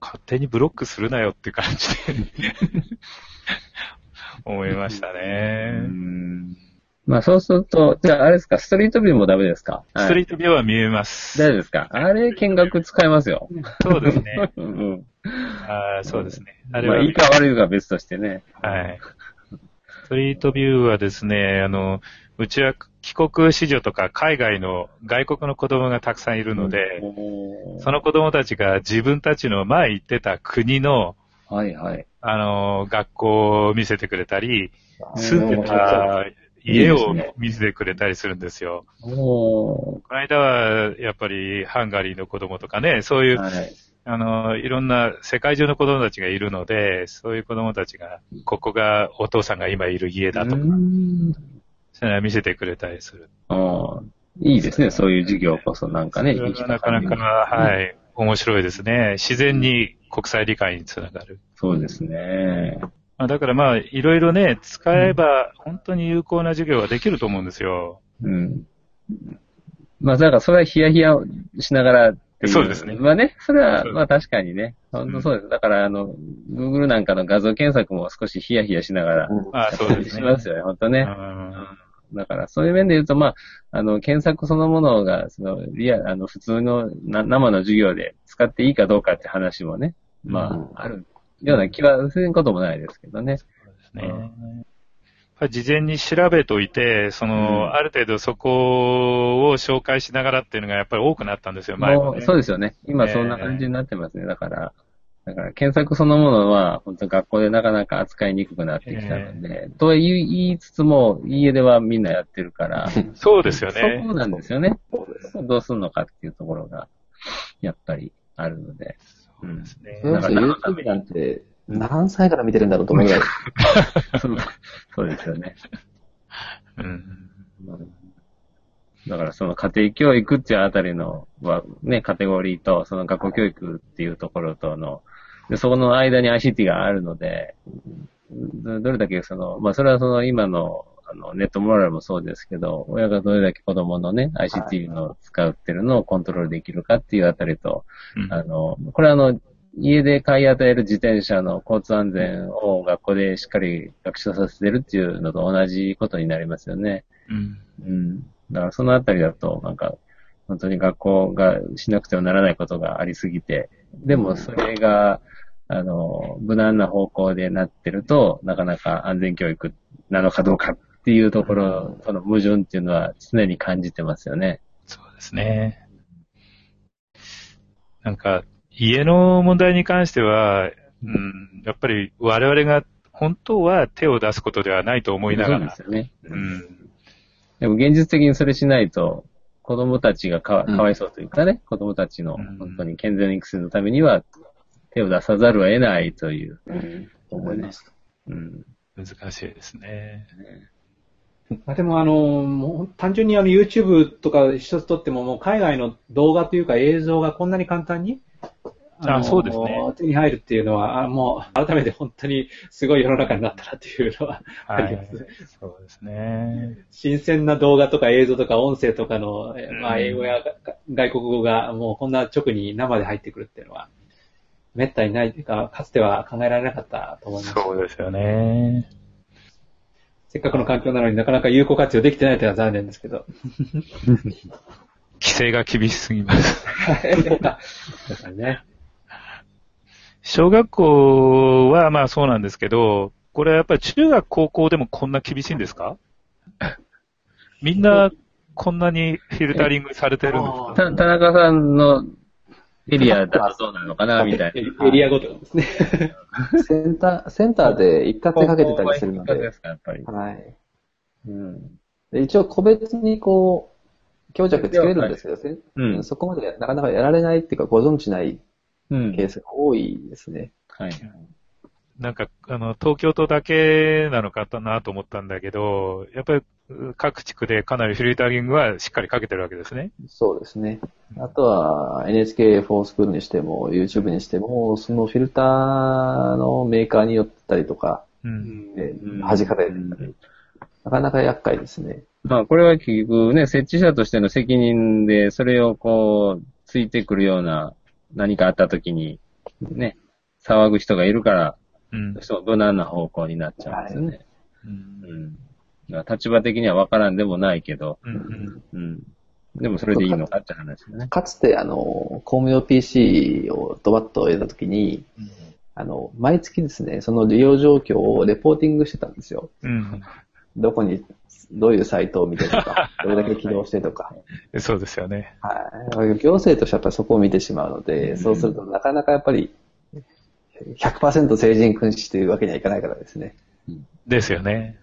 勝手にブロックするなよって感じで思いましたね。うんまあそうすると、じゃああれですか、ストリートビューもダメですか？ストリートビューは見えます。大丈夫ですか？あれ、見学使えますよ。そうですね。うん、あそうですね。あれは、まあ、いいか悪いか別としてね。はい。ストリートビューはですね、あの、うちは帰国子女とか海外の外国の子供がたくさんいるので、うん、その子供たちが自分たちの前行ってた国の、はいはい。あの、学校を見せてくれたり、住んでた、家を見せてくれたりするんですよ。いいですね。おー。この間は、やっぱり、ハンガリーの子供とかね、そういう、はい、あの、いろんな世界中の子供たちがいるので、そういう子供たちが、ここがお父さんが今いる家だとか、そういうのは見せてくれたりする。ああ、いいですね、そういう授業こそなんかね、なかなか、はい、面白いですね。自然に国際理解につながる。そうですね。だからまあ、いろいろね、使えば本当に有効な授業ができると思うんですよ。うん。まあ、だからそれはヒヤヒヤしながらっていう。そうですね。まあね、それはまあ確かにね、本当そうです。うん、だからあの、Google なんかの画像検索も少しヒヤヒヤしながら、うん、あそうですね、しますよね、本当ね。うんだから、そういう面で言うと、まあ、あの、検索そのものが、その、リア、あの、普通のな生の授業で使っていいかどうかって話もね、まあ、あるような気はすることもないですけどね。そうですね。うん、事前に調べといて、その、うん、ある程度そこを紹介しながらっていうのがやっぱり多くなったんですよ、前は、ね。そうですよね。今そんな感じになってますね。だから、だから検索そのものは、本当学校でなかなか扱いにくくなってきたので、えー、と言いつつも、家ではみんなやってるから。そうですよね。そうなんですよね。どうするのかっていうところが、やっぱりあるので。そうですね。うん、だから YouTube なんて、何歳から見てるんだろうと思うぐらい。そうですよね。うんだからその家庭教育っていうあたりのはね、カテゴリーとその学校教育っていうところとの、でそこの間に アイシーティー があるので、どれだけその、まあそれはその今の、あのネットモラルもそうですけど、親がどれだけ子供のね、アイシーティー の使うっていうのをコントロールできるかっていうあたりと、あの、これはあの、家で買い与える自転車の交通安全を学校でしっかり学習させてるっていうのと同じことになりますよね。うん。うんだからそのあたりだと、なんか、本当に学校がしなくてはならないことがありすぎて、でもそれが、あの、無難な方向でなってると、なかなか安全教育なのかどうかっていうところ、その矛盾っていうのは常に感じてますよね。そうですね。なんか、家の問題に関しては、うん、やっぱり我々が本当は手を出すことではないと思いながら。そうですよね。うんでも現実的にそれしないと、子供たちがか わ, かわいそうというかね、うん、子供たちの本当に健全な育成のためには手を出さざるを得ないという、うん、思います、うん。難しいですね。まあ、でもあの、もう単純にあの YouTube とか一つ撮っても、もう海外の動画というか映像がこんなに簡単にああそうですね、手に入るっていうのは、もう改めて本当にすごい世の中になったなっていうのはありますね、はい。そうですね。新鮮な動画とか映像とか音声とかの、まあ、英語や外国語がもうこんな直に生で入ってくるっていうのは、めったにないというか、かつては考えられなかったと思います。そうですよね。せっかくの環境なのになかなか有効活用できてないというのは残念ですけど。規制が厳しすぎます。だからね。小学校はまあそうなんですけど、これはやっぱり中学高校でもこんな厳しいんですか？みんなこんなにフィルタリングされてるんですか？田中さんのエリアだとそうなのかなみたいな。エリアごとですね。センター、センターで一括でかけてたりするので。一括ですか、やっぱり。はい。うん。で一応個別にこう、強弱つけれるんですけど、ね、うん、そこまでなかなかやられないっていうかご存知ない。うん、ケースが多いですね。はい。なんか、あの、東京都だけなのかなと思ったんだけど、やっぱり各地区でかなりフィルタリングはしっかりかけてるわけですね。そうですね。あとは エヌエイチケーフォー スクールにしても、YouTube にしても、そのフィルターのメーカーによったりとか、うん、弾かれる。うん、なかなか厄介ですね。まあ、これは結局ね、設置者としての責任で、それをこう、ついてくるような、何かあった時に、ね、騒ぐ人がいるから、うん、どうしても無難な方向になっちゃうんですよね。はい、うんうん、立場的には分からんでもないけど、うんうんうん、でもそれでいいのかって話ですね。かつてあの公務用 ピーシー をドバッと得たときに、うん、あの毎月ですね、その利用状況をレポーティングしてたんですよ。うん、どこにどういうサイトを見てとか、どれだけ起動してとか。はい、そうですよね。はい。行政としてはやっぱりそこを見てしまうので、うん、そうするとなかなかやっぱり ひゃくパーセント 成人君子というわけにはいかないからですね。ですよね。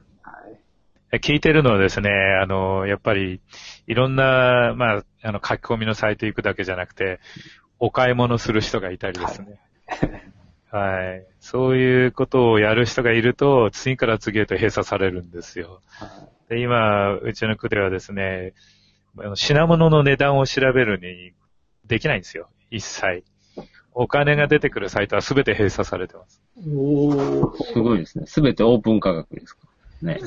聞いてるのはですね、あの、やっぱり、いろんな、まあ、あの、書き込みのサイト行くだけじゃなくて、お買い物する人がいたりですね。はい。はい、そういうことをやる人がいると、次から次へと閉鎖されるんですよ。はい、で今、うちの区ではですね、品物の値段を調べるにできないんですよ。一切。お金が出てくるサイトは全て閉鎖されてます。おー、すごいですね。全てオープン価格ですか？ね、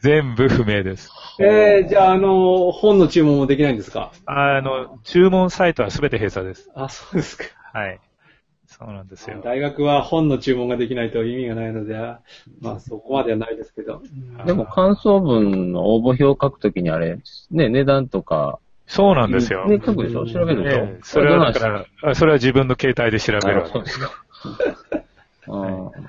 全部不明です。えー、じゃあ、あの、本の注文もできないんですか？あの、注文サイトは全て閉鎖です。あ、そうですか。はい。そうなんですよ。大学は本の注文ができないと意味がないので、まあそこまではないですけど。でも感想文の応募表を書くときにあれ、ね、値段とか。そうなんですよ。ね、書くでしょ？調べるでしょ？ね、それはだから、それは自分の携帯で調べるわけです。そうですか。はい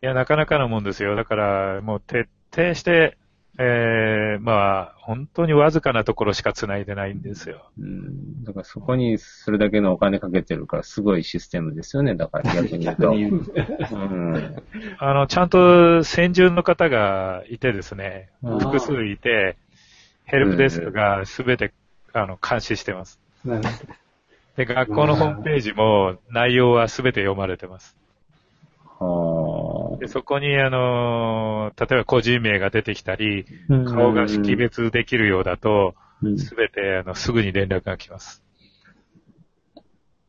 いや、なかなかなもんですよ。だから、もう徹底して、えー、まあ、本当にわずかなところしか繋いでないんですよ。うん。だからそこにそれだけのお金かけてるから、すごいシステムですよね。だから逆に言うと。うん。あの、ちゃんと先住の方がいてですね、複数いて、ヘルプデスクがすべて、あの、監視してます。なるほど。で、学校のホームページも内容はすべて読まれてます。でそこに、あの、例えば個人名が出てきたり、顔が識別できるようだと、すべて、あの、すぐに連絡が来ます。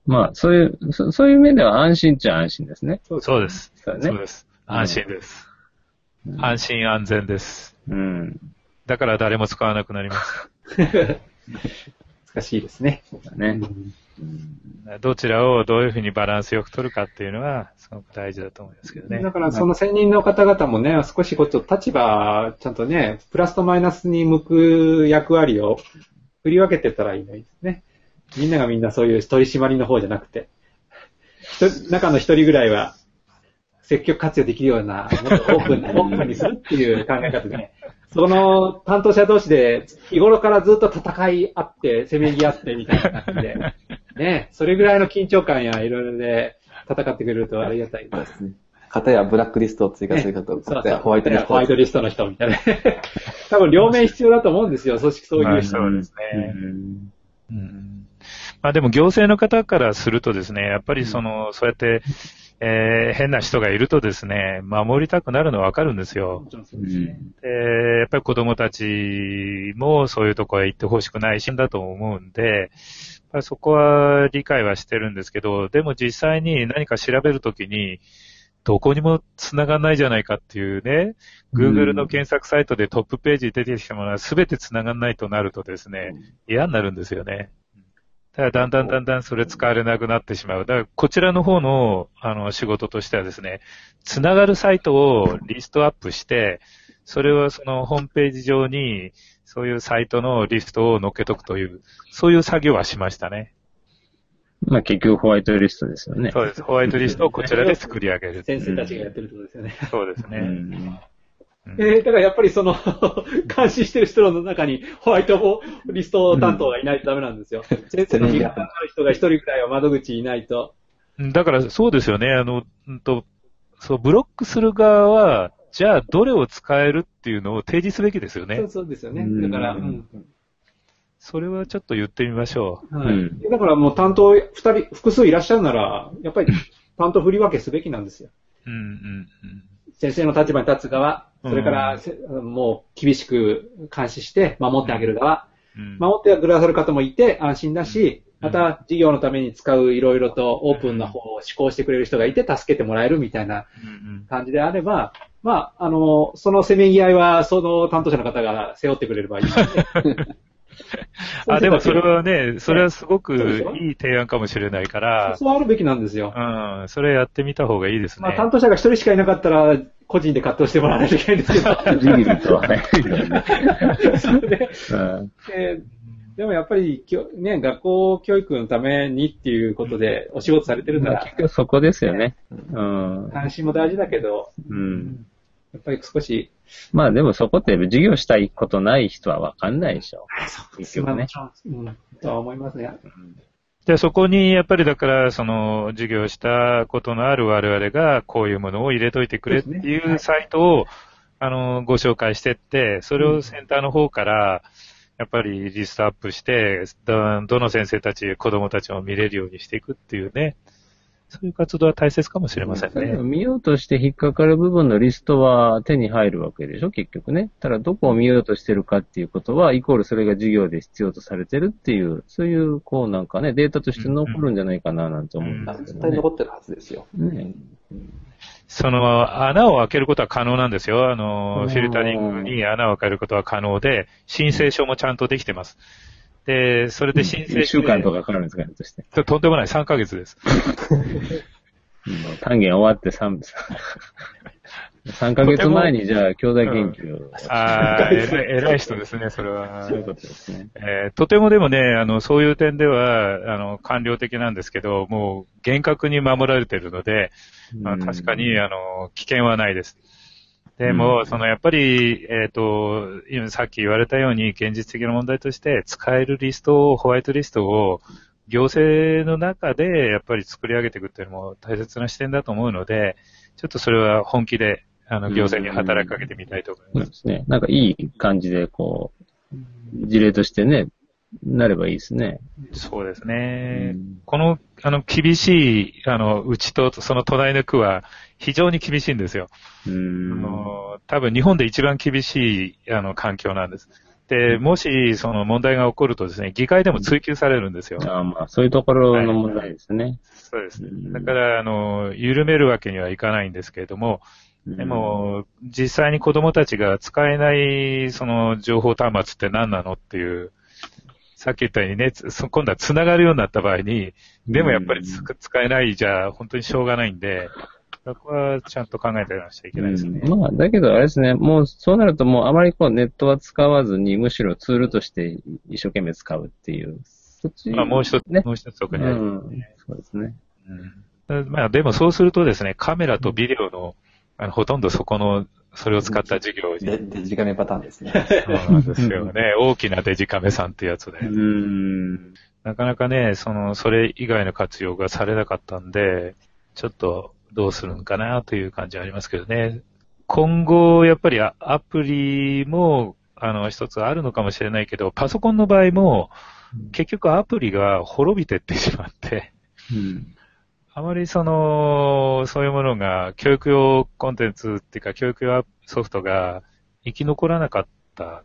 まあ、そういう、そ、そういう面では安心っちゃ安心ですね。そうです。そうです。そうです。安心です。うん、安心安全です。うん。だから誰も使わなくなります。難しいですね。そうだね。どちらをどういうふうにバランスよく取るかっていうのはすごく大事だと思いますけどね。だからその専任の方々もね、少しこっち立場ちゃんとね、プラスとマイナスに向く役割を振り分けてたらいいのにですね。みんながみんなそういう取り締まりの方じゃなくて、中の一人ぐらいは積極活用できるようなもっとオープン、オープンにするっていう考え方でね。その担当者同士で日頃からずっと戦い合って、せめぎ合ってみたいな感じで、ね、それぐらいの緊張感やいろいろで戦ってくれるとありがたいですね。片やブラックリストを追加する方、ね、片やホワイトリスト。ホワイトリストの人みたいな。多分両面必要だと思うんですよ、組織そういう人は。そうですね。うんうん、まあでも行政の方からするとですね、やっぱりその、うん、そうやって、えー、変な人がいるとですね、守りたくなるのはわかるんですよ。うん、でやっぱり子供たちもそういうとこへ行ってほしくないし、だと思うんで、そこは理解はしてるんですけど、でも実際に何か調べるときに、どこにも繋がんないじゃないかっていうね、Google の検索サイトでトップページに出てきたものは全て繋がんないとなるとですね、嫌になるんですよね。だんだんだんだんそれ使われなくなってしまう。だからこちらの方のあの仕事としてはですね、つながるサイトをリストアップして、それはそのホームページ上にそういうサイトのリストを載っけとくという、そういう作業はしましたね。まあ結局ホワイトリストですよね。そうです。ホワイトリストをこちらで作り上げる。先生たちがやってるってことですよね。そうですね。うんえー、だからやっぱりその監視してる人の中にホワイトリスト担当がいないとダメなんですよ。先生の気がある人が一人くらいは窓口いないと。だからそうですよね。あの、うんと、そうブロックする側はじゃあどれを使えるっていうのを提示すべきですよね。そうそうですよね。だから、うん、それはちょっと言ってみましょう。はい。うん、だからもう担当二人複数いらっしゃるならやっぱり担当振り分けすべきなんですよ。うんうんうん。先生の立場に立つ側、それから、うん、もう厳しく監視して守ってあげる側、うん、守ってくださる方もいて安心だし、うん、また事業のために使ういろいろとオープンな方を施行してくれる人がいて助けてもらえるみたいな感じであれば、うん、まあ、あの、そのせめぎ合いはその担当者の方が背負ってくれればいいので。あ、でもそれはね、それはすごくいい提案かもしれないから。そうあるべきなんですよ。うん。それやってみた方がいいですね。まあ担当者が一人しかいなかったら、個人で葛藤してもらわないといけないんですけど。ビビるとはね。そうね、うんえー。でもやっぱり、ね、学校教育のためにっていうことでお仕事されてるなら。結局そこですよね。うん。関心も大事だけど。うん。やっぱり少し。まあでもそこって授業したいことない人はわかんないでしょ。ああ、そうですね。うん、とは思いますね。で、そこにやっぱりだから、その授業したことのある我々がこういうものを入れといてくれっていうサイトを、あの、ご紹介してって、それをセンターの方から、やっぱりリストアップして、どの先生たち、子供たちも見れるようにしていくっていうね。そういう活動は大切かもしれませんね。見ようとして引っかかる部分のリストは手に入るわけでしょ、結局ね。ただどこを見ようとしてるかっていうことは、イコールそれが授業で必要とされてるっていう、そういう、こうなんかね、データとして残るんじゃないかななんて思うんですけどね。絶対残ってるはずですよ。ね、その、穴を開けることは可能なんですよ。あの、フィルタリングに穴を開けることは可能で、申請書もちゃんとできてます。で、それで申請して。いっしゅうかんとかかかるんですかね、として。とんでもない、さんかげつです。単元終わってさん、さんかげつまえにじゃあ、兄弟研究を、うん。ああ、偉い人ですね、それは。そういうことですね。えー、とてもでもね、あの、そういう点では、あの、官僚的なんですけど、もう、厳格に守られているので、まあ、確かに、あの、危険はないです。でも、そのやっぱり、えっと、今さっき言われたように現実的な問題として使えるリストを、ホワイトリストを行政の中でやっぱり作り上げていくっていうのも大切な視点だと思うので、ちょっとそれは本気で、あの、行政に働きかけてみたいと思います。そうですね。なんかいい感じで、こう、事例としてね、なればいいですね。そうですね。うん、この、あの、厳しい、あの、うちと、その隣の区は、非常に厳しいんですよ。うん。あの、多分日本で一番厳しい、あの、環境なんです。で、もし、その問題が起こるとですね、議会でも追及されるんですよ。ああ、まあ、そういうところの問題ですね。はい、そうですね。だから、あの、緩めるわけにはいかないんですけれども、でも、実際に子供たちが使えない、その、情報端末って何なのっていう、さっき言ったようにね、今度は繋がるようになった場合に、でもやっぱりつ使えないじゃ本当にしょうがないんで、そこはちゃんと考えていかなきゃいけないですね。まあ、だけどあれですね、もうそうなるともうあまりこうネットは使わずに、むしろツールとして一生懸命使うっていう。そっち、ね、まあもう一つ、もう一つ特にありますね。そうですね。うん、まあでもそうするとですね、カメラとビデオの、あのほとんどそこの、それを使った授業に。デジカメパターンですね。そうなんですよね。大きなデジカメさんってやつで。うーん、なかなかね、その、それ以外の活用がされなかったんで、ちょっとどうするんかなという感じはありますけどね。今後、やっぱりアプリも、あの、一つあるのかもしれないけど、パソコンの場合も、結局アプリが滅びてってしまって、うん、あまりその、そういうものが、教育用コンテンツっていうか、教育用ソフトが生き残らなかった。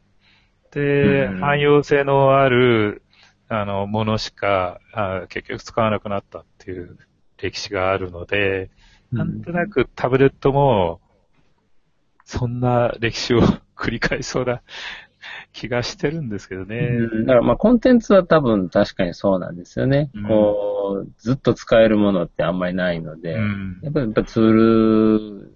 で、うん、汎用性のある、あの、ものしか、あ、結局使わなくなったっていう歴史があるので、なんとなくタブレットも、そんな歴史を繰り返しそうだ気がしてるんですけどね。うん、だからまあコンテンツは多分確かにそうなんですよね。うん、こうずっと使えるものってあんまりないので、うん、やっぱりやっぱツー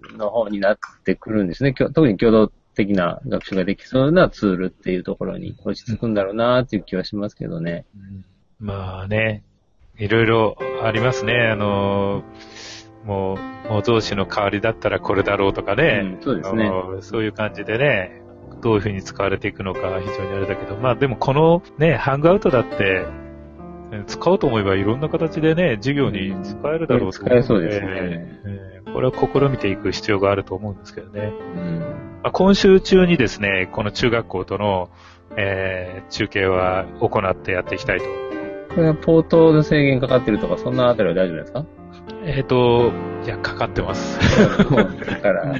ルの方になってくるんですね。特に共同的な学習ができそうなツールっていうところに落ち着くんだろうなっていう気はしますけどね。うん、まあね、いろいろありますね。あのもう模造紙の代わりだったらこれだろうとかね。うん、そうですね。そういう感じでね。どういうふうに使われていくのか非常にあれだけど、まあでもこのね、ハングアウトだって、使おうと思えばいろんな形でね、授業に使えるだろうと思うので、うん、使えそうですね、えー。これは試みていく必要があると思うんですけどね。うん、まあ、今週中にですね、この中学校との、えー、中継は行ってやっていきたいと。これはポートの制限かかってるとか、そんなあたりは大丈夫ですか？えっと、いや、かかってます。だから、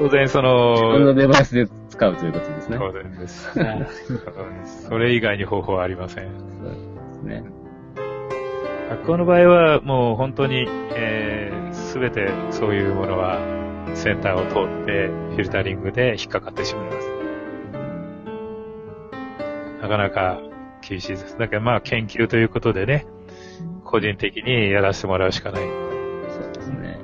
当然その、自分のデバイスで使うということですね。当然です。それ以外に方法はありません。そうですね。学校の場合は、もう本当に、えー、すべてそういうものは、センターを通って、フィルタリングで引っかかってしまいます。なかなか厳しいです。だからまあ研究ということでね、個人的にやらせてもらうしかない。そうですね。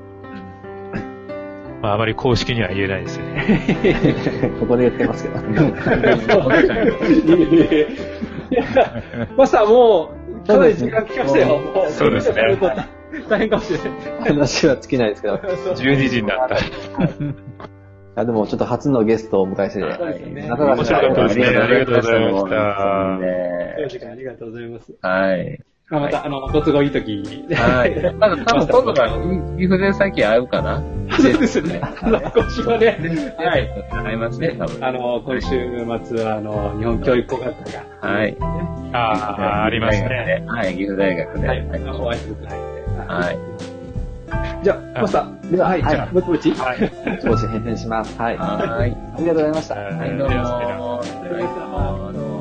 まああまり公式には言えないですよね。ここで言ってますけど。マスターもうかなり時間きましたよ。そうですね。大変かもしれない。話は尽きないですけど。じゅうにじになった。あでもちょっと初のゲストをお迎えして、ね、中川さん、面白かったですね。ありがとうございました。お時間ありがとうございます。はい。また、はい、あのご都合いいときに。はい。まだ多分今度が岐阜で最近会うかな。そうですね。今週はね、はい。会いますね。多分あの今週末はあの日本教育工学会が、はい。ああありますね。はい。岐阜大学で。はい。お会いするくらいで。はい。じゃあマスター、でははい。じゃあぼちぼち。はい。ぼちぼち返信します。はい。はい。ありがとうございました。はい。どうも。